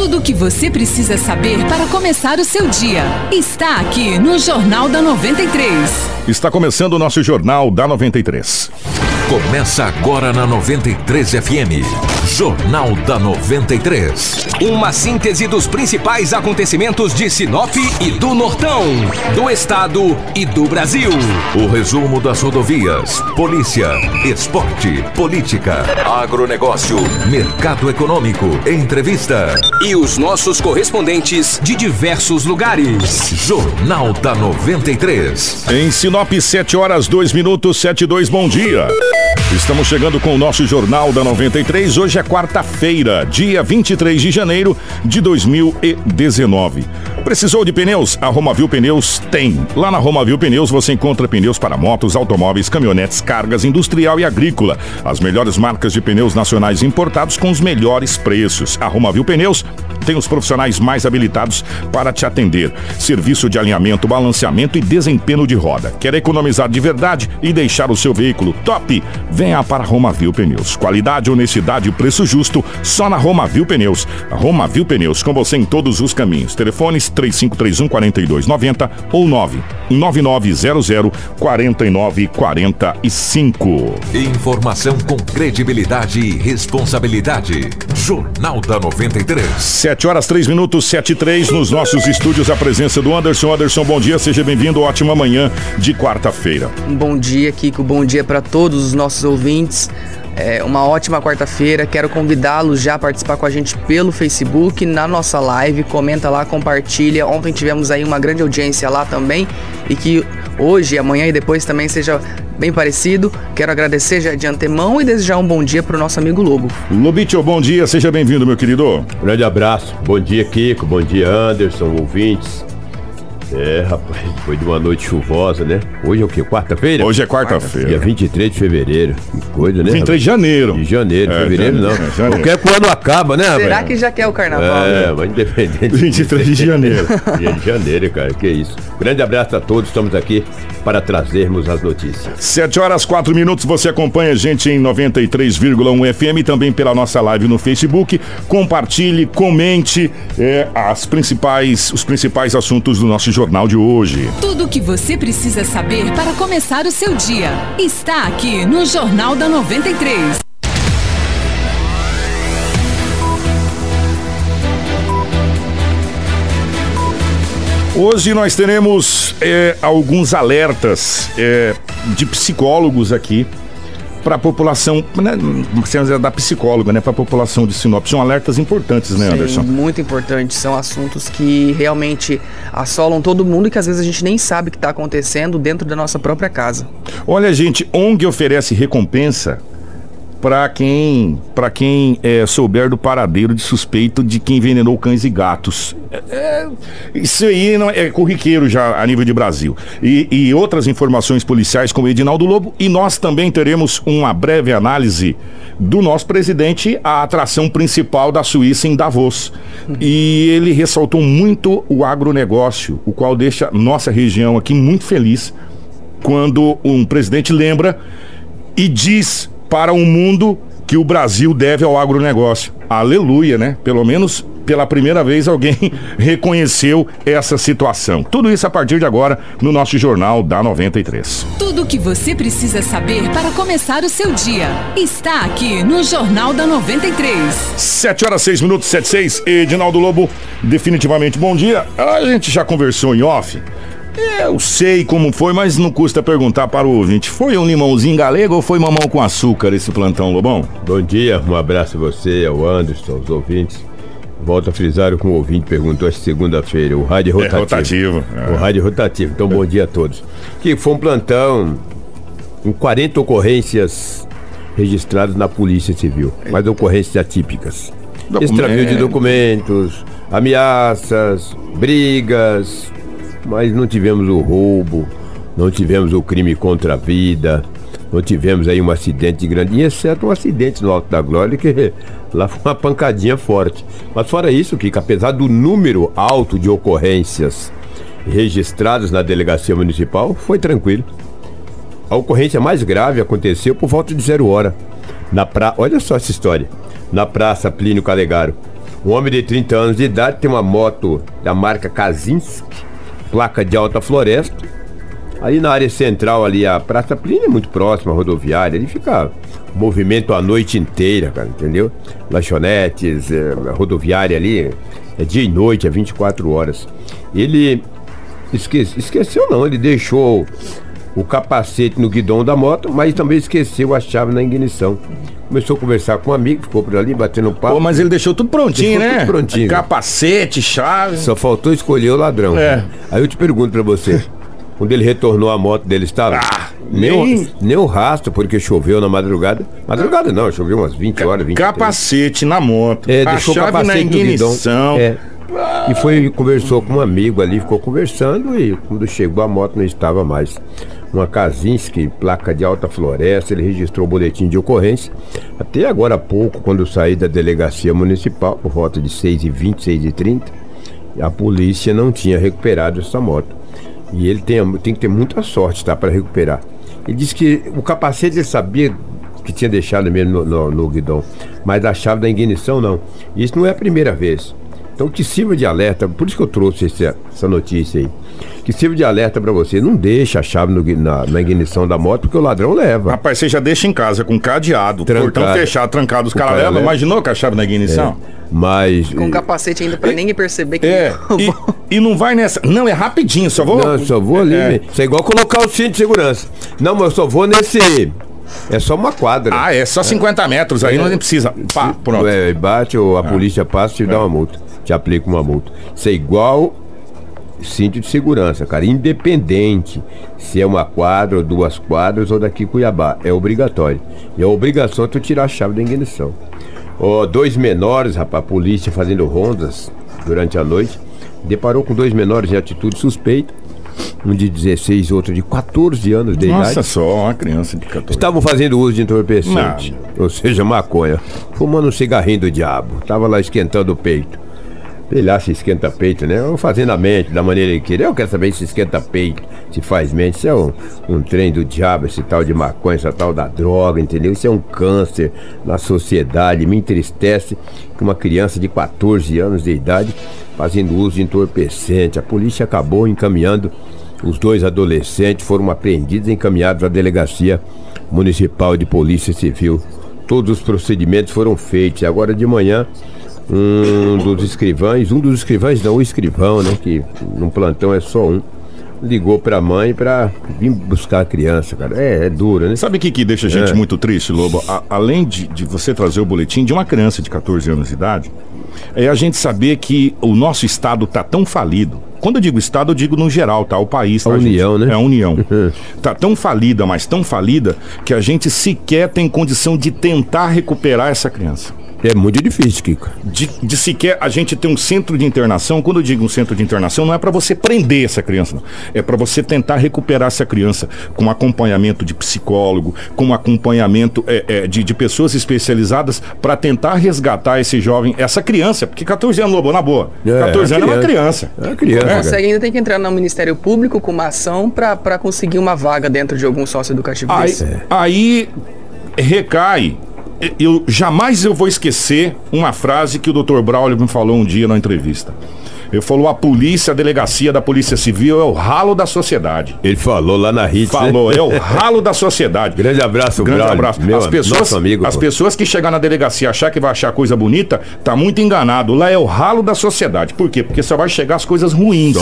Tudo o que você precisa saber para começar o seu dia está aqui no Jornal da 93. Está começando o nosso Jornal da 93. Começa agora na 93 FM. Jornal da 93. Uma síntese dos principais acontecimentos de Sinop e do Nortão, do Estado e do Brasil. O resumo das rodovias, polícia, esporte, política, agronegócio, mercado econômico, entrevista. E os nossos correspondentes de diversos lugares. Jornal da 93. Em Sinop, 7h02, 7h02, bom dia. Estamos chegando com o nosso Jornal da 93. Hoje é quarta-feira, dia 23 de janeiro de 2019. Precisou de pneus? A Romaviu Pneus tem. Lá na Romaviu Pneus você encontra pneus para motos, automóveis, caminhonetes, cargas, industrial e agrícola. As melhores marcas de pneus nacionais importados com os melhores preços. A Romaviu Pneus tem os profissionais mais habilitados para te atender. Serviço de alinhamento, balanceamento e desempenho de roda. Quer economizar de verdade e deixar o seu veículo top? Venha para a Romaviu Pneus. Qualidade, honestidade e preço justo só na Romaviu Pneus. A Romaviu Pneus, com você em todos os caminhos. Telefones 3531-4290 ou 99900-4945. Informação com credibilidade e responsabilidade. Jornal da 93. 7h03, 7h03. Nos nossos estúdios, a presença do Anderson. Anderson, bom dia, seja bem-vindo. Ótima manhã de quarta-feira. Bom dia, Kiko. Bom dia para todos os nossos ouvintes. É uma ótima quarta-feira. Quero convidá-los já a participar com a gente pelo Facebook, na nossa live. Comenta lá, compartilha. Ontem tivemos aí uma grande audiência lá também. E que hoje, amanhã e depois também seja bem parecido. Quero agradecer já de antemão e desejar um bom dia para o nosso amigo Lobo. Lobitio, bom dia. Seja bem-vindo, meu querido. Grande abraço. Bom dia, Kiko. Bom dia, Anderson, ouvintes. É, rapaz, foi de uma noite chuvosa, né? Hoje é o quê? Quarta-feira? Hoje é quarta-feira. Dia 23 de fevereiro. Que coisa, né? 23 de janeiro. De janeiro, é, fevereiro janeiro, não. Janeiro. Qualquer que o ano acaba, né, velho? Será que já quer o carnaval? É, né? Mas independente. 23 de janeiro. Dia de janeiro, cara, que isso. Grande abraço a todos, estamos aqui para trazermos as notícias. 7h04, você acompanha a gente em 93,1 FM, também pela nossa live no Facebook. Compartilhe, comente os principais assuntos do nosso Jornal de hoje. Tudo o que você precisa saber para começar o seu dia está aqui no Jornal da 93. Hoje nós teremos alguns alertas de psicólogos aqui para a população, né, da psicóloga, né, para a população de Sinop. São alertas importantes, né, Anderson? Sim, muito importantes. São assuntos que realmente assolam todo mundo e que às vezes a gente nem sabe o que está acontecendo dentro da nossa própria casa. Olha, gente, ONG oferece recompensa para quem souber do paradeiro de suspeito de quem envenenou cães e gatos. Isso aí não é corriqueiro já a nível de Brasil. E outras informações policiais com o Edinaldo Lobo. E nós também teremos uma breve análise do nosso presidente, a atração principal da Suíça em Davos. E ele ressaltou muito o agronegócio, o qual deixa nossa região aqui muito feliz quando um presidente lembra e diz para um mundo que o Brasil deve ao agronegócio. Aleluia, né? Pelo menos pela primeira vez alguém reconheceu essa situação. Tudo isso a partir de agora no nosso Jornal da 93. Tudo o que você precisa saber para começar o seu dia está aqui no Jornal da 93. 7h06, 7h06. Edinaldo Lobo, definitivamente bom dia. A gente já conversou em off. Eu sei como foi, mas não custa perguntar para o ouvinte. Foi um limãozinho galego ou foi mamão com açúcar esse plantão, Lobão? Bom dia, um abraço a você, ao Anderson, aos ouvintes. Volto a frisar o que o ouvinte perguntou esta segunda-feira. O rádio rotativo. O rádio rotativo. Então, bom dia a todos. Que foi um plantão com 40 ocorrências registradas na Polícia Civil, mas ocorrências atípicas. Extravio de documentos, ameaças, brigas. Mas não tivemos o roubo, não tivemos o crime contra a vida, não tivemos aí um acidente grande, exceto um acidente no Alto da Glória, que lá foi uma pancadinha forte. Mas fora isso, Kiko, apesar do número alto de ocorrências registradas na delegacia municipal, foi tranquilo. A ocorrência mais grave aconteceu por volta de 00h. Olha só essa história. Na Praça Plínio Calegaro. Um homem de 30 anos de idade tem uma moto da marca Kaczynski, placa de Alta Floresta, ali na área central, ali a Praça Plínio é muito próxima à rodoviária, ali fica movimento a noite inteira, cara, entendeu? Lanchonetes, a rodoviária ali, é dia e noite, é 24 horas. Ele ele deixou o capacete no guidão da moto, mas também esqueceu a chave na ignição. Começou a conversar com um amigo, ficou por ali, batendo papo. Pô, mas ele deixou tudo prontinho, né? Tudo prontinho. Capacete, chave. Só faltou escolher o ladrão. É. Aí eu te pergunto pra você, quando ele retornou a moto dele, estava... Ah, nem o rastro, porque choveu na madrugada. Madrugada não, choveu umas 20 horas, 20 horas. Capacete na moto. É, deixou a chave capacete na ignição. No guidão. É. E foi, conversou com um amigo ali, ficou conversando e quando chegou a moto não estava mais. Uma Kaczynski, placa de Alta Floresta, ele registrou o boletim de ocorrência. Até agora há pouco, quando eu saí da delegacia municipal, por volta de 6h20, 6h30, a polícia não tinha recuperado essa moto. E ele tem que ter muita sorte, tá, para recuperar. Ele disse que o capacete ele sabia que tinha deixado mesmo no guidão, mas a chave da ignição não. Isso não é a primeira vez. Então que sirva de alerta, por isso que eu trouxe essa notícia aí, que sirva de alerta pra você, não deixa a chave na ignição da moto, porque o ladrão leva. Rapaz, você já deixa em casa com cadeado, portão fechado, trancado, os caras levam, imaginou com a chave na ignição? É. Mas... com capacete ainda pra ninguém perceber que... É, e não vai nessa... Não, é rapidinho, só vou... Não, só vou ali, isso é igual colocar o cinto de segurança. Não, mas eu só vou nesse... É só uma quadra. Ah, é só 50 metros, aí não precisa. Pá, pronto. É, bate ou a polícia passa e te dá uma multa. Te aplica uma multa. Isso é igual cinto de segurança, cara. Independente se é uma quadra ou duas quadras ou daqui Cuiabá. É obrigatório. E a obrigação é tu tirar a chave da ignição. Oh, dois menores, rapaz, a polícia fazendo rondas durante a noite. Deparou com dois menores em atitude suspeita. Um de 16 e outro de 14 anos de idade. Nossa, só uma criança de 14. Estavam fazendo uso de entorpecente, ou seja, maconha, fumando um cigarrinho do diabo. Estava lá esquentando o peito. Sei lá se esquenta peito, né? Ou fazendo a mente da maneira que ele. Eu quero saber se esquenta peito, se faz mente. Isso é um trem do diabo, esse tal de maconha, essa tal da droga, entendeu? Isso é um câncer na sociedade. Me entristece que uma criança de 14 anos de idade fazendo uso de entorpecente. A polícia acabou encaminhando os dois adolescentes, foram apreendidos e encaminhados à Delegacia Municipal de Polícia Civil. Todos os procedimentos foram feitos. Agora de manhã, o escrivão, né, que num plantão é só um, ligou pra mãe pra vir buscar a criança, cara. É duro, né? Sabe o que deixa a gente muito triste, Lobo? Além de você trazer o boletim de uma criança de 14 anos de idade, é a gente saber que o nosso Estado tá tão falido. Quando eu digo Estado, eu digo no geral, tá? O país, tá? A União, né? É a União. Tá tão falida, mas tão falida, que a gente sequer tem condição de tentar recuperar essa criança. É muito difícil, Kiko. De sequer a gente ter um centro de internação. Quando eu digo um centro de internação, não é para você prender essa criança, não. É para você tentar recuperar essa criança com acompanhamento de psicólogo, com acompanhamento de pessoas especializadas para tentar resgatar esse jovem, essa criança, porque 14 anos, Lobo, na boa. 14 anos é uma criança. É uma criança. Não consegue, ainda tem que entrar no Ministério Público com uma ação para conseguir uma vaga dentro de algum sócio educativo. Aí recai. Eu jamais vou esquecer uma frase que o Dr. Braulio me falou um dia na entrevista. Ele falou: a delegacia da Polícia Civil é o ralo da sociedade. Ele falou lá na Ritz. Falou, né? É o ralo da sociedade. Grande abraço, Braulio. Grande abraço. As pessoas que chegar na delegacia e achar que vai achar coisa bonita, tá muito enganado. Lá é o ralo da sociedade. Por quê? Porque só vai chegar as coisas ruins.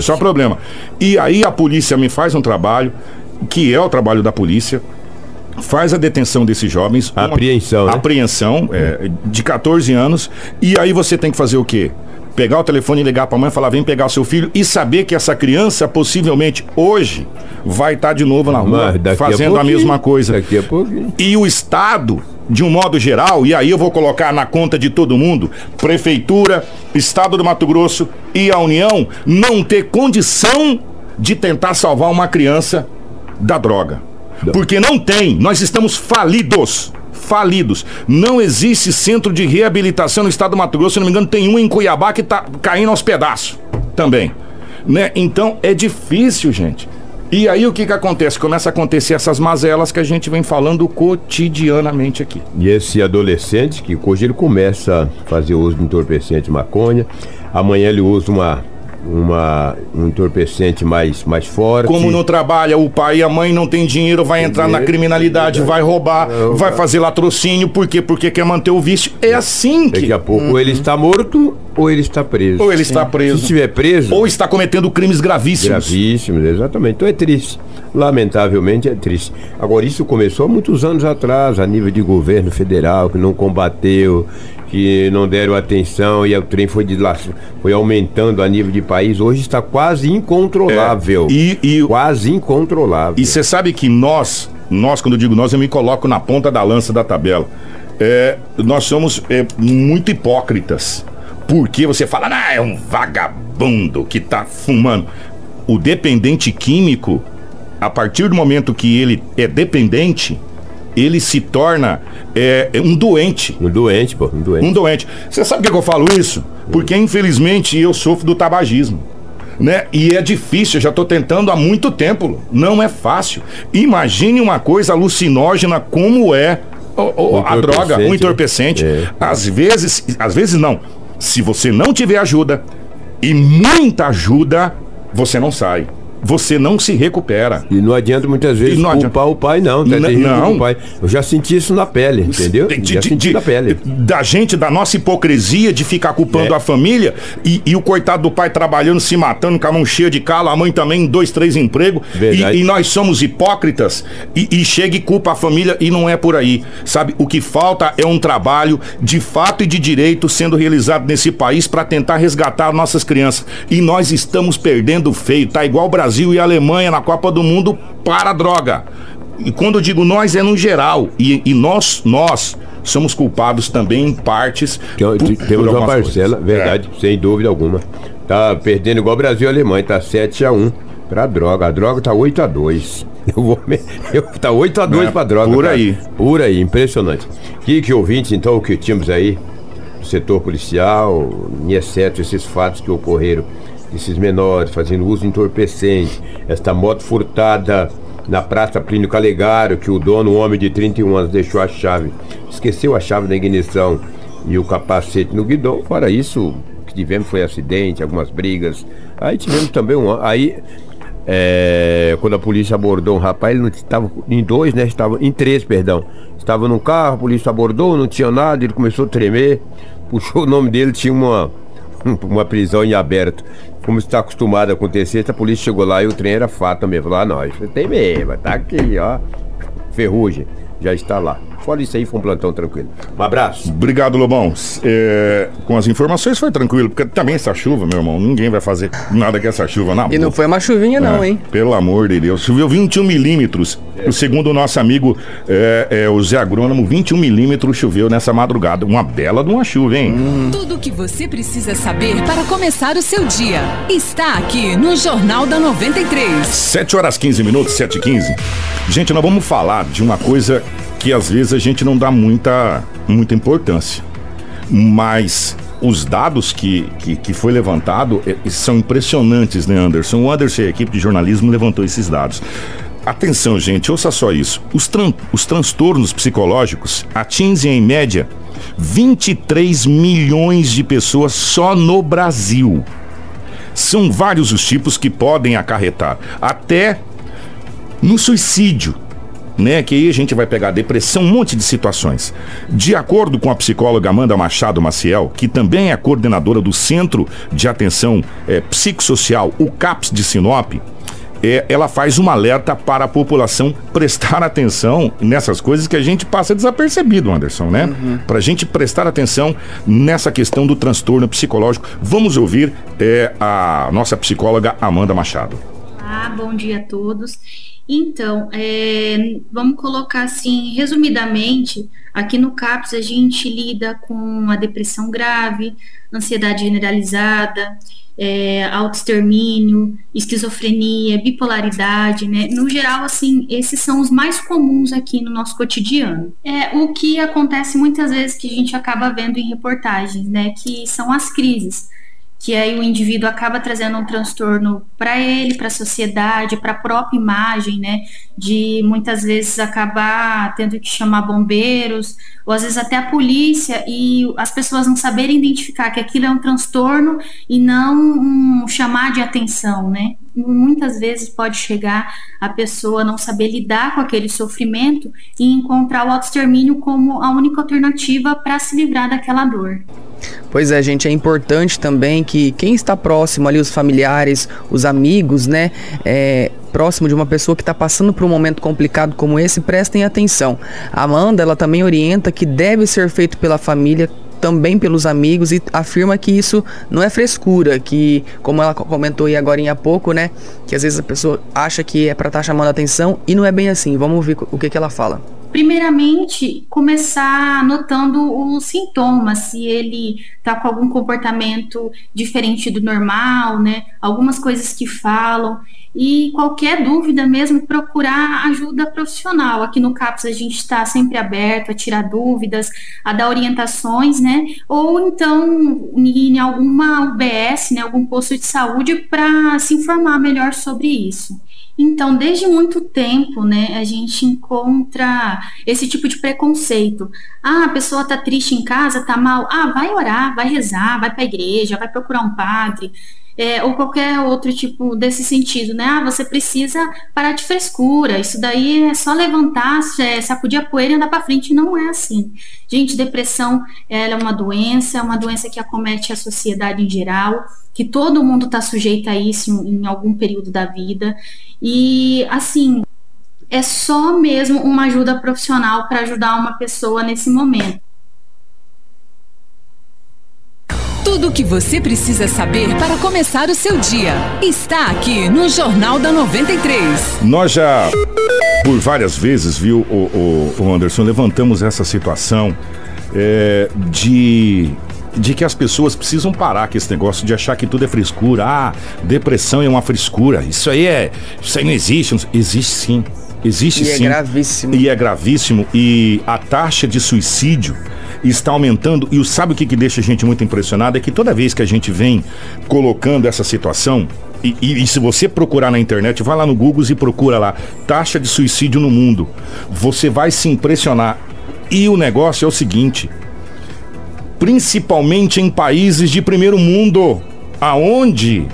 Só problema. E aí a polícia me faz um trabalho, que é o trabalho da polícia. Faz a detenção desses jovens, apreensão de 14 anos. E aí você tem que fazer o quê? Pegar o telefone e ligar pra mãe e falar: vem pegar o seu filho. E saber que essa criança possivelmente hoje vai estar de novo na rua fazendo a mesma coisa. Daqui a pouquinho. E o Estado, de um modo geral, e aí eu vou colocar na conta de todo mundo, Prefeitura, Estado do Mato Grosso e a União, não ter condição de tentar salvar uma criança da droga. Porque não tem, nós estamos falidos, não existe centro de reabilitação no estado do Mato Grosso, se não me engano tem um em Cuiabá que está caindo aos pedaços também, né? Então é difícil, gente, E aí o que que acontece? Começa a acontecer essas mazelas que a gente vem falando cotidianamente aqui. E esse adolescente que hoje ele começa a fazer uso de entorpecente de maconha, amanhã ele usa um entorpecente mais forte. Como não trabalha o pai e a mãe, não tem dinheiro, vai entrar na criminalidade, vai roubar, vai fazer latrocínio. Por quê? Porque quer manter o vício. É assim que... Daqui a pouco ou ele está morto ou ele está preso. Ou ele está preso. Se estiver preso... Ou está cometendo crimes gravíssimos. Gravíssimos, exatamente. Então é triste. Lamentavelmente é triste. Agora, isso começou há muitos anos atrás, a nível de governo federal, que não combateu, que não deram atenção, e o trem foi aumentando a nível de país. Hoje está quase incontrolável. Quase incontrolável. E você sabe que nós, quando eu digo nós, eu me coloco na ponta da lança da tabela. Nós somos muito hipócritas. Porque você fala, é um vagabundo que tá fumando. O dependente químico, a partir do momento que ele é dependente, ele se torna um doente. Um doente. Você sabe por que eu falo isso? Porque, infelizmente, eu sofro do tabagismo, né? E é difícil, eu já estou tentando há muito tempo. Não é fácil. Imagine uma coisa alucinógena como é a droga, o entorpecente. Às vezes não. Se você não tiver ajuda, e muita ajuda, você não sai. Você não se recupera. E não adianta muitas vezes culpar o pai, não. Não. Eu já senti isso na pele, entendeu? Já senti na pele. Da nossa hipocrisia de ficar culpando a família e o coitado do pai trabalhando, se matando, com a mão cheia de calo, a mãe também, 2, 3 empregos. E nós somos hipócritas e chega e culpa a família, e não é por aí, sabe? O que falta é um trabalho de fato e de direito sendo realizado nesse país para tentar resgatar nossas crianças. E nós estamos perdendo feio, tá? Igual o Brasil e a Alemanha na Copa do Mundo para a droga. E quando eu digo nós, é no geral. E nós somos culpados também em partes. Temos uma parcela, verdade, sem dúvida alguma. Tá perdendo igual o Brasil e a Alemanha, tá 7-1 para a droga. A droga tá 8-2. Tá 8-2 para a droga. Por aí, impressionante. Que ouvinte, então, o que tínhamos aí do setor policial, exceto esses fatos que ocorreram, esses menores fazendo uso de entorpecente, esta moto furtada na Praça Plínio Calegaro, que o dono, um homem de 31 anos, esqueceu a chave da ignição e o capacete no guidão. Fora isso, o que tivemos foi acidente, algumas brigas. Aí tivemos também quando a polícia abordou um rapaz, ele não estava em dois, né? Estava em três, perdão. Estava num carro, a polícia abordou, não tinha nada, ele começou a tremer, puxou o nome dele, tinha uma prisão em aberto. Como está acostumado a acontecer, a polícia chegou lá e o trem era fato mesmo. Lá nós, tem mesmo, tá aqui, ó. Ferrugem, já está lá. Fora isso aí, foi um plantão tranquilo. Um abraço. Obrigado, Lobão. Com as informações foi tranquilo, porque também essa chuva, meu irmão, ninguém vai fazer nada com essa chuva, não. E não foi uma chuvinha, não, hein? Pelo amor de Deus. Choveu 21 milímetros. Segundo o nosso amigo, o Zé Agrônomo, 21 milímetros choveu nessa madrugada. Uma bela de uma chuva, hein? Tudo o que você precisa saber para começar o seu dia está aqui no Jornal da 93. 7h15, 7h15. Gente, nós vamos falar de uma coisa que às vezes a gente não dá muita importância, mas os dados que foi levantado são impressionantes, né, Anderson? O Anderson e a equipe de jornalismo levantou esses dados. Atenção, gente, ouça só isso. Os transtornos psicológicos atingem, em média, 23 milhões de pessoas só no Brasil. São vários os tipos que podem acarretar, até no suicídio, né? Que aí a gente vai pegar depressão, um monte de situações. De acordo com a psicóloga Amanda Machado Maciel, que também é coordenadora do Centro de Atenção Psicossocial, o CAPS de Sinop, ela faz um alerta para a população prestar atenção nessas coisas que a gente passa desapercebido, Anderson, né? Para a gente prestar atenção nessa questão do transtorno psicológico. Vamos ouvir a nossa psicóloga Amanda Machado. Bom dia a todos. Então, vamos colocar assim, resumidamente, aqui no CAPS a gente lida com a depressão grave, ansiedade generalizada, autoextermínio, esquizofrenia, bipolaridade, né? No geral, assim, esses são os mais comuns aqui no nosso cotidiano. O que acontece muitas vezes que a gente acaba vendo em reportagens, né? Que são as crises, que aí o indivíduo acaba trazendo um transtorno para ele, para a sociedade, para a própria imagem, né, de muitas vezes acabar tendo que chamar bombeiros, ou às vezes até a polícia, e as pessoas não saberem identificar que aquilo é um transtorno e não um chamar de atenção, né. Muitas vezes pode chegar a pessoa não saber lidar com aquele sofrimento e encontrar o autoextermínio como a única alternativa para se livrar daquela dor. Pois é, gente, é importante também que quem está próximo ali, os familiares, os amigos, né, próximo de uma pessoa que está passando por um momento complicado como esse, prestem atenção. A Amanda, ela também orienta que deve ser feito pela família, também pelos amigos, e afirma que isso não é frescura, que, como ela comentou aí agora há pouco, né, que às vezes a pessoa acha que é para estar chamando a atenção e não é bem assim. Vamos ouvir o que ela fala. Primeiramente, começar notando os sintomas, se ele está com algum comportamento diferente do normal, né, algumas coisas que falam, e qualquer dúvida mesmo, procurar ajuda profissional. Aqui no CAPS a gente está sempre aberto a tirar dúvidas, a dar orientações, né, ou então em alguma UBS, né, algum posto de saúde, para se informar melhor sobre isso. Então, desde muito tempo, né, a gente encontra esse tipo de preconceito. Ah, a pessoa tá triste em casa, tá mal. Ah, vai orar, vai rezar, vai pra igreja, vai procurar um padre. Ou qualquer outro tipo desse sentido, né? Ah, você precisa parar de frescura, isso daí é só levantar, sacudir a poeira e andar para frente. Não é assim. Gente, depressão, ela é uma doença que acomete a sociedade em geral, que todo mundo está sujeito a isso em algum período da vida. E, assim, é só mesmo uma ajuda profissional para ajudar uma pessoa nesse momento. Tudo o que você precisa saber para começar o seu dia está aqui no Jornal da 93. Nós já, por várias vezes, viu, o Anderson, levantamos essa situação de que as pessoas precisam parar com esse negócio de achar que tudo é frescura. Ah, depressão é uma frescura. Isso aí não existe. Existe sim. Existe sim. E é gravíssimo. E é gravíssimo. E a taxa de suicídio está aumentando, e sabe o que deixa a gente muito impressionado? É que toda vez que a gente vem colocando essa situação, e se você procurar na internet, vai lá no Google e procura lá, taxa de suicídio no mundo, você vai se impressionar. E o negócio é o seguinte, principalmente em países de primeiro mundo, aonde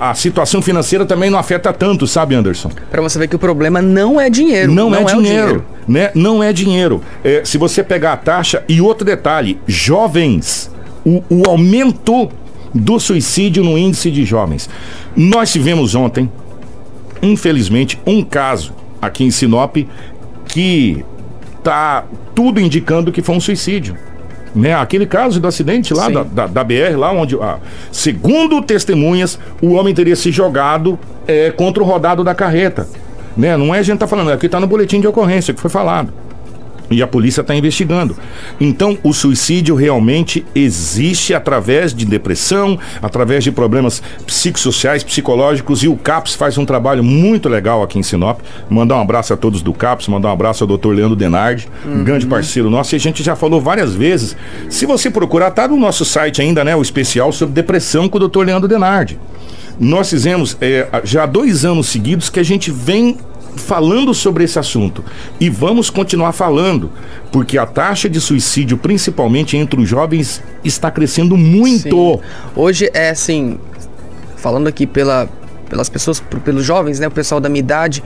a situação financeira também não afeta tanto, sabe, Anderson? Para você ver que o problema não é dinheiro. Não é dinheiro. Né? Não é dinheiro. Se você pegar a taxa, e outro detalhe, jovens, o aumento do suicídio no índice de jovens. Nós tivemos ontem, infelizmente, um caso aqui em Sinop que tá tudo indicando que foi um suicídio. Né, aquele caso do acidente lá da BR, lá onde, segundo testemunhas, o homem teria se jogado contra o rodado da carreta. Né, não é a gente tá falando, aqui tá no boletim de ocorrência que foi falado. E a polícia está investigando. Então, o suicídio realmente existe através de depressão, através de problemas psicossociais, psicológicos, e o CAPS faz um trabalho muito legal aqui em Sinop. Mandar um abraço a todos do CAPS, mandar um abraço ao doutor Leandro Denardi, um grande parceiro nosso, e a gente já falou várias vezes. Se você procurar, tá no nosso site ainda, né, o especial sobre depressão com o doutor Leandro Denardi. Nós fizemos já 2 anos seguidos que a gente vem falando sobre esse assunto, e vamos continuar falando, porque a taxa de suicídio, principalmente entre os jovens, está crescendo muito. Sim. Hoje é assim, falando aqui pelas pessoas, pelos jovens, né, o pessoal da minha idade,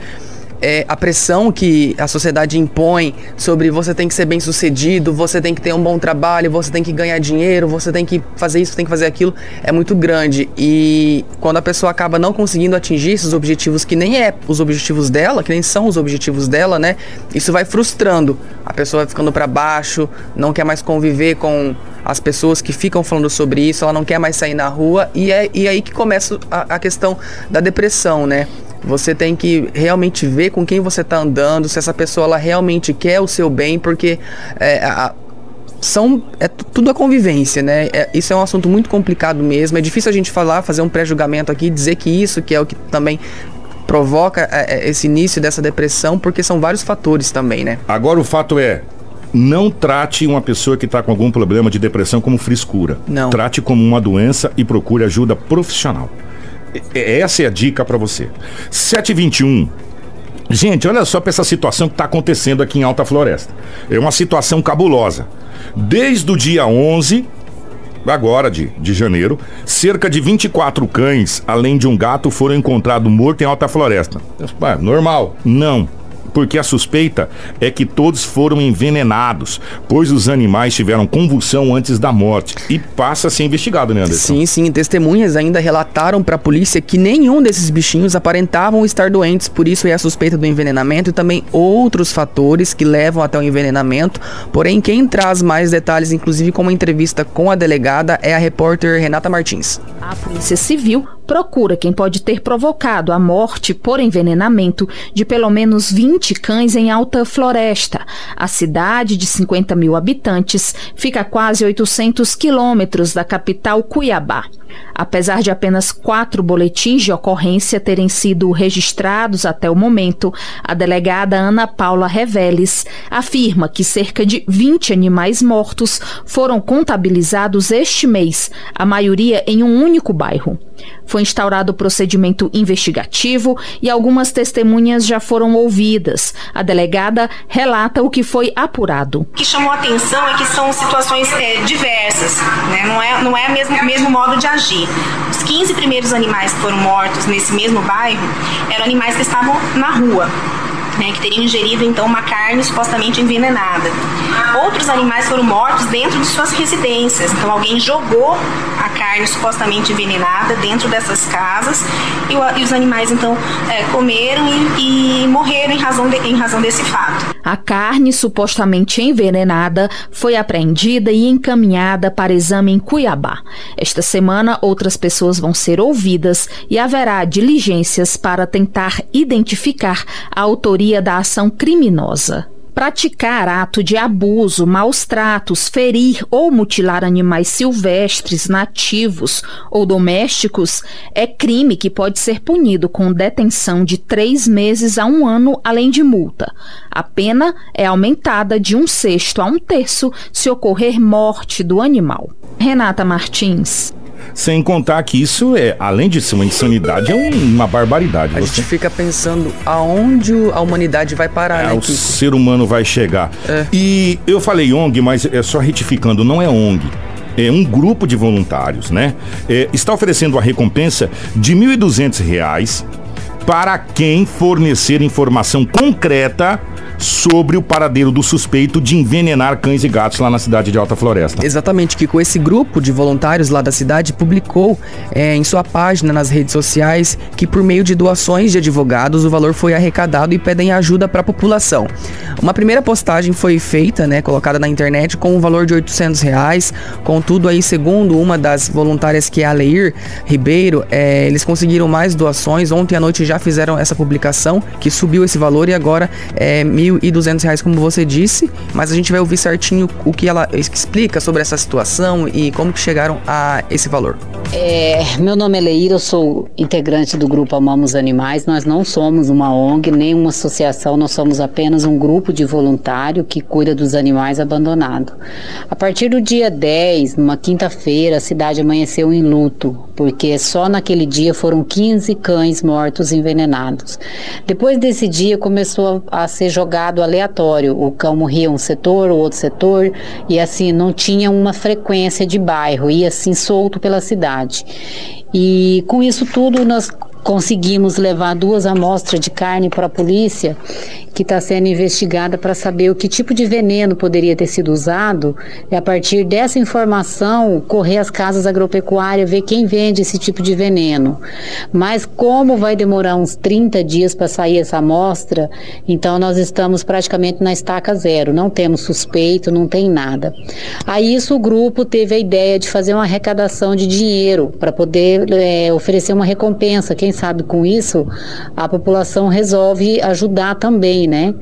a pressão que a sociedade impõe sobre você tem que ser bem sucedido, você tem que ter um bom trabalho, você tem que ganhar dinheiro, você tem que fazer isso, tem que fazer aquilo, é muito grande. E quando a pessoa acaba não conseguindo atingir esses objetivos, que nem é os objetivos dela, que nem são os objetivos dela, né, isso vai frustrando, a pessoa vai ficando para baixo, não quer mais conviver com as pessoas que ficam falando sobre isso, ela não quer mais sair na rua, e aí que começa a questão da depressão, né. Você tem que realmente ver com quem você está andando, se essa pessoa ela realmente quer o seu bem, porque tudo a convivência, né? Isso é um assunto muito complicado mesmo, é difícil a gente falar, fazer um pré-julgamento aqui, dizer que isso que é o que também provoca esse início dessa depressão, porque são vários fatores também, né? Agora o fato é, não trate uma pessoa que está com algum problema de depressão como frescura. Não. Trate como uma doença e procure ajuda profissional. Essa é a dica para você. 7h21. Gente, olha só para essa situação que está acontecendo aqui em Alta Floresta. É uma situação cabulosa. Desde o dia 11... agora de janeiro, cerca de 24 cães, além de um gato, foram encontrados mortos em Alta Floresta. Normal? Não, porque a suspeita é que todos foram envenenados, pois os animais tiveram convulsão antes da morte. E passa a ser investigado, né, Anderson? Sim, sim. Testemunhas ainda relataram para a polícia que nenhum desses bichinhos aparentavam estar doentes, por isso é a suspeita do envenenamento e também outros fatores que levam até o envenenamento. Porém, quem traz mais detalhes, inclusive com uma entrevista com a delegada, é a repórter Renata Martins. A Polícia Civil procura quem pode ter provocado a morte por envenenamento de pelo menos 20 cães em Alta Floresta. A cidade, de 50 mil habitantes, fica a quase 800 quilômetros da capital Cuiabá. Apesar de apenas 4 boletins de ocorrência terem sido registrados até o momento, a delegada Ana Paula Reveles afirma que cerca de 20 animais mortos foram contabilizados este mês, a maioria em um único bairro. Foi instaurado o procedimento investigativo e algumas testemunhas já foram ouvidas. A delegada relata o que foi apurado. O que chamou a atenção é que são situações diversas, né? Não é o mesmo modo de agir. Os 15 primeiros animais que foram mortos nesse mesmo bairro eram animais que estavam na rua, né, que teriam ingerido então uma carne supostamente envenenada. Outros animais foram mortos dentro de suas residências, então alguém jogou a carne supostamente envenenada dentro dessas casas e os animais então comeram e morreram em razão desse fato. A carne supostamente envenenada foi apreendida e encaminhada para exame em Cuiabá. Esta semana outras pessoas vão ser ouvidas e haverá diligências para tentar identificar a autoria da ação criminosa. Praticar ato de abuso, maus tratos, ferir ou mutilar animais silvestres, nativos ou domésticos é crime que pode ser punido com detenção de 3 meses a 1 ano, além de multa. A pena é aumentada de 1/6 a 1/3 se ocorrer morte do animal. Renata Martins. Sem contar que isso é, além disso, uma insanidade, é uma barbaridade. A gente fica pensando aonde a humanidade vai parar, né? O ser humano vai chegar. É. E eu falei ONG, mas é só retificando, não é ONG. É um grupo de voluntários, né? Está oferecendo a recompensa de R$ 1.200 para quem fornecer informação concreta sobre o paradeiro do suspeito de envenenar cães e gatos lá na cidade de Alta Floresta. Exatamente, Kiko. Esse grupo de voluntários lá da cidade publicou em sua página nas redes sociais que por meio de doações de advogados o valor foi arrecadado e pedem ajuda para a população. Uma primeira postagem foi feita, né, colocada na internet com o valor de R$ 800. Contudo, aí, segundo uma das voluntárias, que é a Leíra Ribeiro, eles conseguiram mais doações. Ontem à noite já fizeram essa publicação que subiu esse valor e agora é R$ 1.200, como você disse, mas a gente vai ouvir certinho o que ela explica sobre essa situação e como que chegaram a esse valor. Meu nome é Leíra, eu sou integrante do grupo Amamos Animais. Nós não somos uma ONG, nem uma associação, nós somos apenas um grupo de voluntário que cuida dos animais abandonados. A partir do dia 10, numa quinta-feira, a cidade amanheceu em luto, porque só naquele dia foram 15 cães mortos envenenados. Depois desse dia começou a ser jogado aleatório, o cão morria um setor, o outro setor, e assim, não tinha uma frequência de bairro, ia assim solto pela cidade. E com isso tudo nós conseguimos levar 2 amostras de carne para a polícia, que está sendo investigada para saber o que tipo de veneno poderia ter sido usado e a partir dessa informação correr às casas agropecuárias, ver quem vende esse tipo de veneno. Mas como vai demorar uns 30 dias para sair essa amostra, então nós estamos praticamente na estaca zero, não temos suspeito, não tem nada. A isso o grupo teve a ideia de fazer uma arrecadação de dinheiro para poder oferecer uma recompensa. Quem sabe com isso a população resolve ajudar também, né?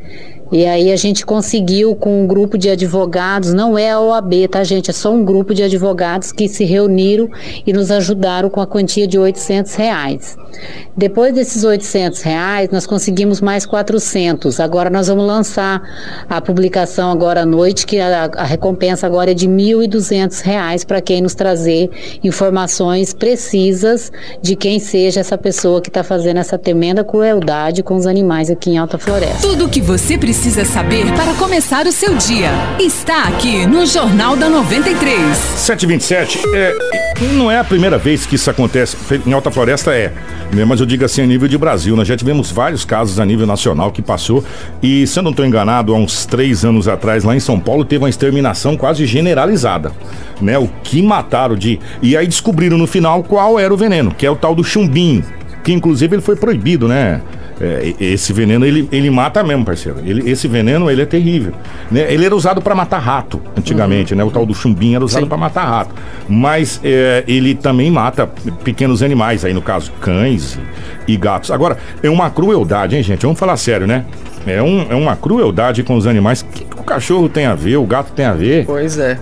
E aí a gente conseguiu com um grupo de advogados, não é a OAB, tá gente, é só um grupo de advogados que se reuniram e nos ajudaram com a quantia de R$800. Depois desses R$800, nós conseguimos mais 400. Agora nós vamos lançar a publicação agora à noite, que a recompensa agora é de R$1.200 para quem nos trazer informações precisas de quem seja essa pessoa que está fazendo essa tremenda crueldade com os animais aqui em Alta Floresta. Tudo o que você precisa saber para começar o seu dia está aqui no Jornal da 93. 7h27, não é a primeira vez que isso acontece em Alta Floresta, mas eu digo assim a nível de Brasil, nós já tivemos vários casos a nível nacional que passou e, se eu não estou enganado, há uns 3 anos atrás, lá em São Paulo, teve uma exterminação quase generalizada, né? O que mataram de... E aí descobriram no final qual era o veneno, que é o tal do chumbinho, que inclusive ele foi proibido, né? Esse veneno, ele mata mesmo, parceiro. Esse veneno, ele é terrível, né? Ele era usado para matar rato, antigamente, né? O tal do chumbinho era usado para matar rato. Mas ele também mata pequenos animais, aí no caso, cães e gatos. Agora, é uma crueldade, hein, gente? Vamos falar sério, né? É uma crueldade com os animais. O que o cachorro tem a ver, o gato tem a ver? Pois é.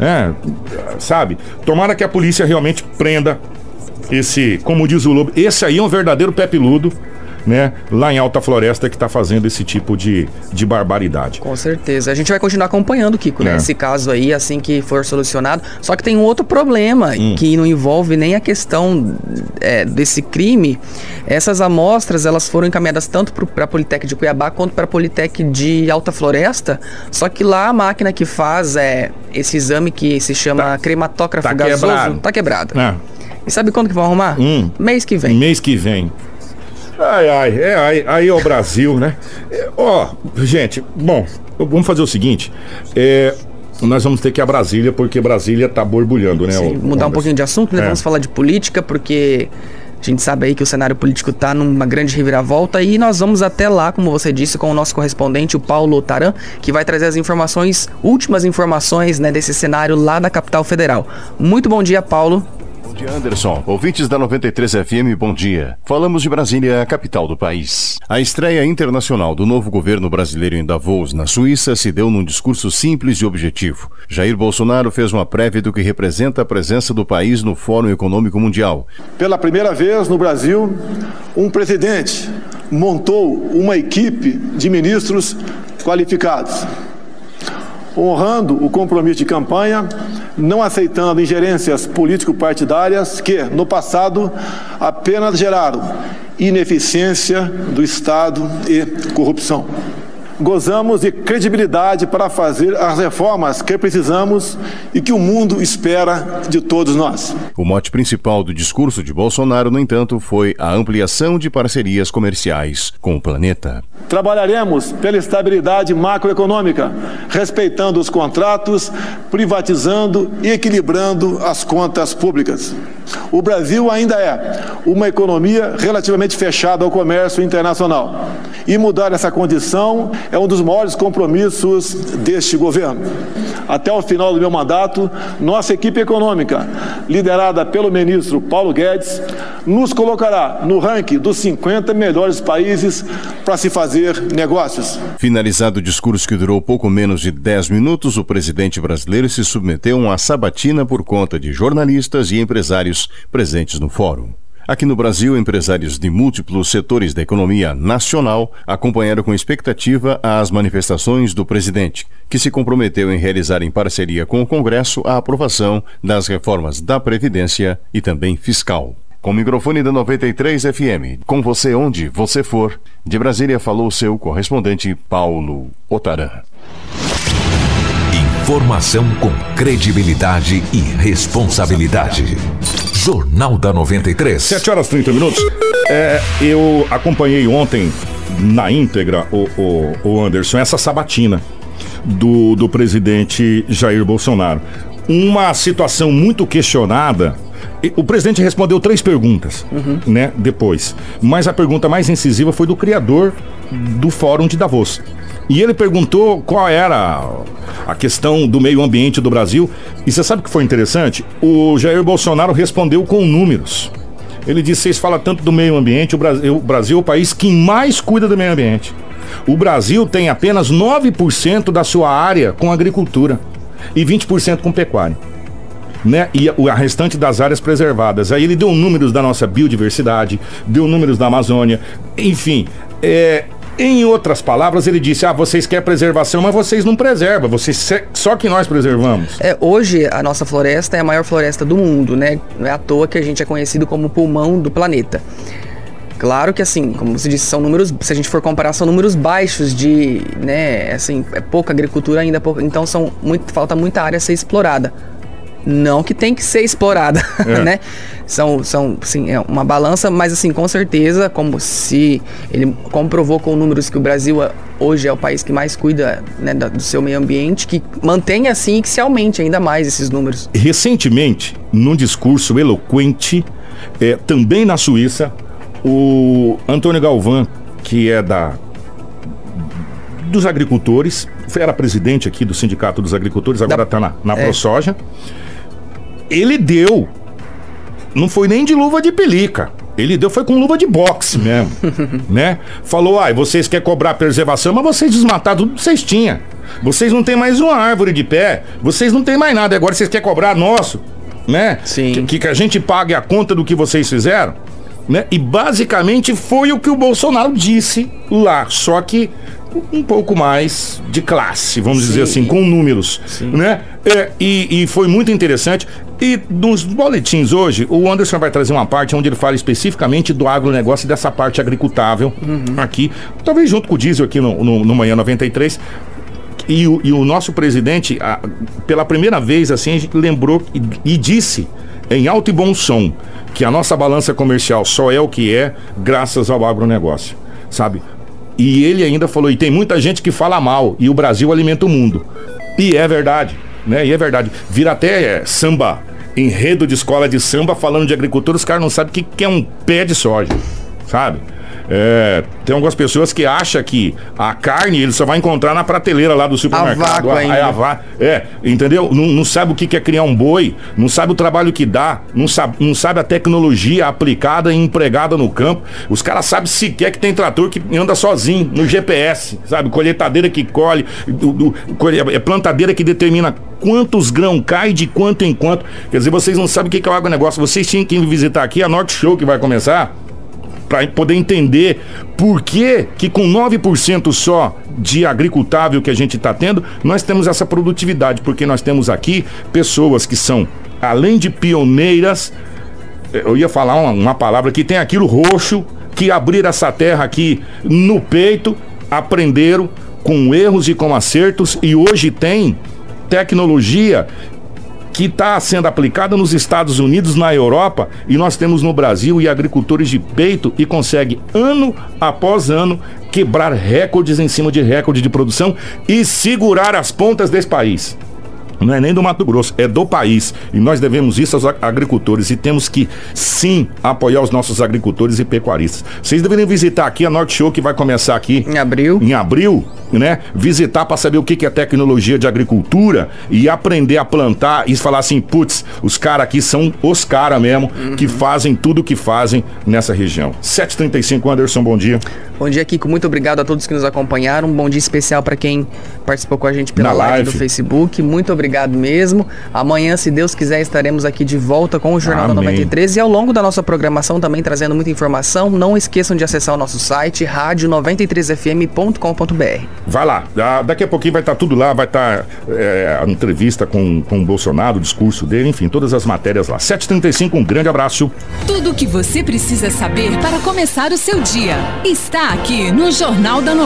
Sabe? Tomara que a polícia realmente prenda esse, como diz o Lobo, esse aí é um verdadeiro pé peludo, né, lá em Alta Floresta, que está fazendo esse tipo de barbaridade. Com certeza. A gente vai continuar acompanhando, Kiko, né? Esse caso aí, assim que for solucionado. Só que tem um outro problema, que não envolve nem a questão desse crime. Essas amostras, elas foram encaminhadas tanto para a Politec de Cuiabá quanto para a Politec de Alta Floresta. Só que lá a máquina que faz esse exame, que se chama crematógrafo gasoso, está quebrada. E sabe quando que vão arrumar? Mês que vem. Mês que vem. Aí é o Brasil, né? Gente, bom, vamos fazer o seguinte, nós vamos ter que ir a Brasília, porque Brasília tá borbulhando, né? Sim, mudar um pouquinho de assunto, né? Vamos falar de política, porque a gente sabe aí que o cenário político tá numa grande reviravolta e nós vamos até lá, como você disse, com o nosso correspondente, o Paulo Otarã, que vai trazer as informações, últimas informações, né, desse cenário lá da capital federal. Muito bom dia, Paulo. Bom dia, Anderson. Ouvintes da 93 FM, bom dia. Falamos de Brasília, a capital do país. A estreia internacional do novo governo brasileiro em Davos, na Suíça, se deu num discurso simples e objetivo. Jair Bolsonaro fez uma prévia do que representa a presença do país no Fórum Econômico Mundial. Pela primeira vez no Brasil, um presidente montou uma equipe de ministros qualificados, honrando o compromisso de campanha, não aceitando ingerências político-partidárias que, no passado, apenas geraram ineficiência do Estado e corrupção. Gozamos de credibilidade para fazer as reformas que precisamos e que o mundo espera de todos nós. O mote principal do discurso de Bolsonaro, no entanto, foi a ampliação de parcerias comerciais com o planeta. Trabalharemos pela estabilidade macroeconômica, respeitando os contratos, privatizando e equilibrando as contas públicas. O Brasil ainda é uma economia relativamente fechada ao comércio internacional. E mudar essa condição é um dos maiores compromissos deste governo. Até o final do meu mandato, nossa equipe econômica, liderada pelo ministro Paulo Guedes, nos colocará no ranking dos 50 melhores países para se fazer negócios. Finalizado o discurso, que durou pouco menos de 10 minutos, o presidente brasileiro se submeteu a uma sabatina por conta de jornalistas e empresários presentes no fórum. Aqui no Brasil, empresários de múltiplos setores da economia nacional acompanharam com expectativa as manifestações do presidente, que se comprometeu em realizar em parceria com o Congresso a aprovação das reformas da Previdência e também fiscal. Com o microfone da 93 FM, com você onde você for, de Brasília falou seu correspondente Paulo Otarã. Informação com credibilidade e responsabilidade. Jornal da 93. 7h30. Eu acompanhei ontem, na íntegra, o Anderson, essa sabatina do presidente Jair Bolsonaro. Uma situação muito questionada. O presidente respondeu 3 perguntas, né, depois. Mas a pergunta mais incisiva foi do criador do Fórum de Davos. E ele perguntou qual era a questão do meio ambiente do Brasil. E você sabe o que foi interessante? O Jair Bolsonaro respondeu com números. Ele disse, vocês falam tanto do meio ambiente, o Brasil é o país que mais cuida do meio ambiente. O Brasil tem apenas 9% da sua área com agricultura e 20% com pecuária, né? E a restante das áreas preservadas. Aí ele deu números da nossa biodiversidade, deu números da Amazônia, enfim. Em outras palavras, ele disse, vocês querem preservação, mas vocês não preservam, vocês só que nós preservamos. Hoje, a nossa floresta é a maior floresta do mundo, né? Não é à toa que a gente é conhecido como o pulmão do planeta. Claro que, assim, como se disse, são números, se a gente for comparar, são números baixos de, né, assim, é pouca agricultura ainda, então falta muita área a ser explorada. Não que tem que ser explorada, né? Assim, é uma balança, mas, assim, com certeza, como se ele comprovou com números que o Brasil hoje é o país que mais cuida, né, do seu meio ambiente, que mantenha assim e que se aumente ainda mais esses números. Recentemente, num discurso eloquente, também na Suíça, o Antônio Galvan, que é dos agricultores, era presidente aqui do Sindicato dos Agricultores, agora está na ProSoja. Ele deu, não foi nem de luva de pelica, ele deu, foi com luva de boxe mesmo, né? Falou, vocês querem cobrar preservação, mas vocês desmataram tudo que vocês tinham. Vocês não têm mais uma árvore de pé, vocês não têm mais nada, agora vocês querem cobrar nosso, né? Sim. Que a gente pague a conta do que vocês fizeram, né? E basicamente foi o que o Bolsonaro disse lá, só que um pouco mais de classe, vamos dizer assim, com números, né? E foi muito interessante. E nos boletins hoje, o Anderson vai trazer uma parte onde ele fala especificamente do agronegócio e dessa parte agricultável aqui, talvez junto com o Diesel aqui no Manhã 93. E o nosso presidente, pela primeira vez, assim, a gente lembrou e disse em alto e bom som que a nossa balança comercial só é o que é graças ao agronegócio, sabe? E ele ainda falou, e tem muita gente que fala mal, e o Brasil alimenta o mundo. E é verdade, né? E é verdade. Vira até samba, enredo de escola de samba, falando de agricultura, os caras não sabem o que é um pé de soja, sabe? Tem algumas pessoas que acham que a carne ele só vai encontrar na prateleira lá do supermercado. Entendeu? Não sabe o que é criar um boi, não sabe o trabalho que dá, não sabe a tecnologia aplicada e empregada no campo. Os caras sabem sequer que tem trator que anda sozinho no GPS, sabe? Colheitadeira que colhe, plantadeira que determina quantos grãos cai de quanto em quanto. Quer dizer, vocês não sabem o que é o agronegócio. Vocês tinham que visitar aqui a North Show, que vai começar, para poder entender por que com 9% só de agricultável que a gente está tendo, nós temos essa produtividade, porque nós temos aqui pessoas que são, além de pioneiras, eu ia falar uma palavra que tem aquilo roxo, que abriram essa terra aqui no peito, aprenderam com erros e com acertos, e hoje tem tecnologia que está sendo aplicada nos Estados Unidos, na Europa, e nós temos no Brasil, e agricultores de peito, e consegue ano após ano quebrar recordes em cima de recorde de produção e segurar as pontas desse país. Não é nem do Mato Grosso, é do país, e nós devemos isso aos agricultores, e temos que sim apoiar os nossos agricultores e pecuaristas. Vocês deveriam visitar aqui a North Show, que vai começar aqui em abril, né? Visitar para saber o que é tecnologia de agricultura e aprender a plantar e falar assim, putz, os caras aqui são os caras mesmo, que fazem tudo o que fazem nessa região. 7h35, Anderson, bom dia. Bom dia, Kiko, muito obrigado a todos que nos acompanharam, um bom dia especial para quem participou com a gente pela live do Facebook, muito obrigado mesmo. Amanhã, se Deus quiser, estaremos aqui de volta com o Jornal da 93 e ao longo da nossa programação também trazendo muita informação. Não esqueçam de acessar o nosso site, radio93fm.com.br. Vai lá, daqui a pouquinho vai estar tudo lá, vai estar a entrevista com o Bolsonaro, o discurso dele, enfim, todas as matérias lá. 7h35, um grande abraço. Tudo o que você precisa saber para começar o seu dia está aqui no Jornal da 93.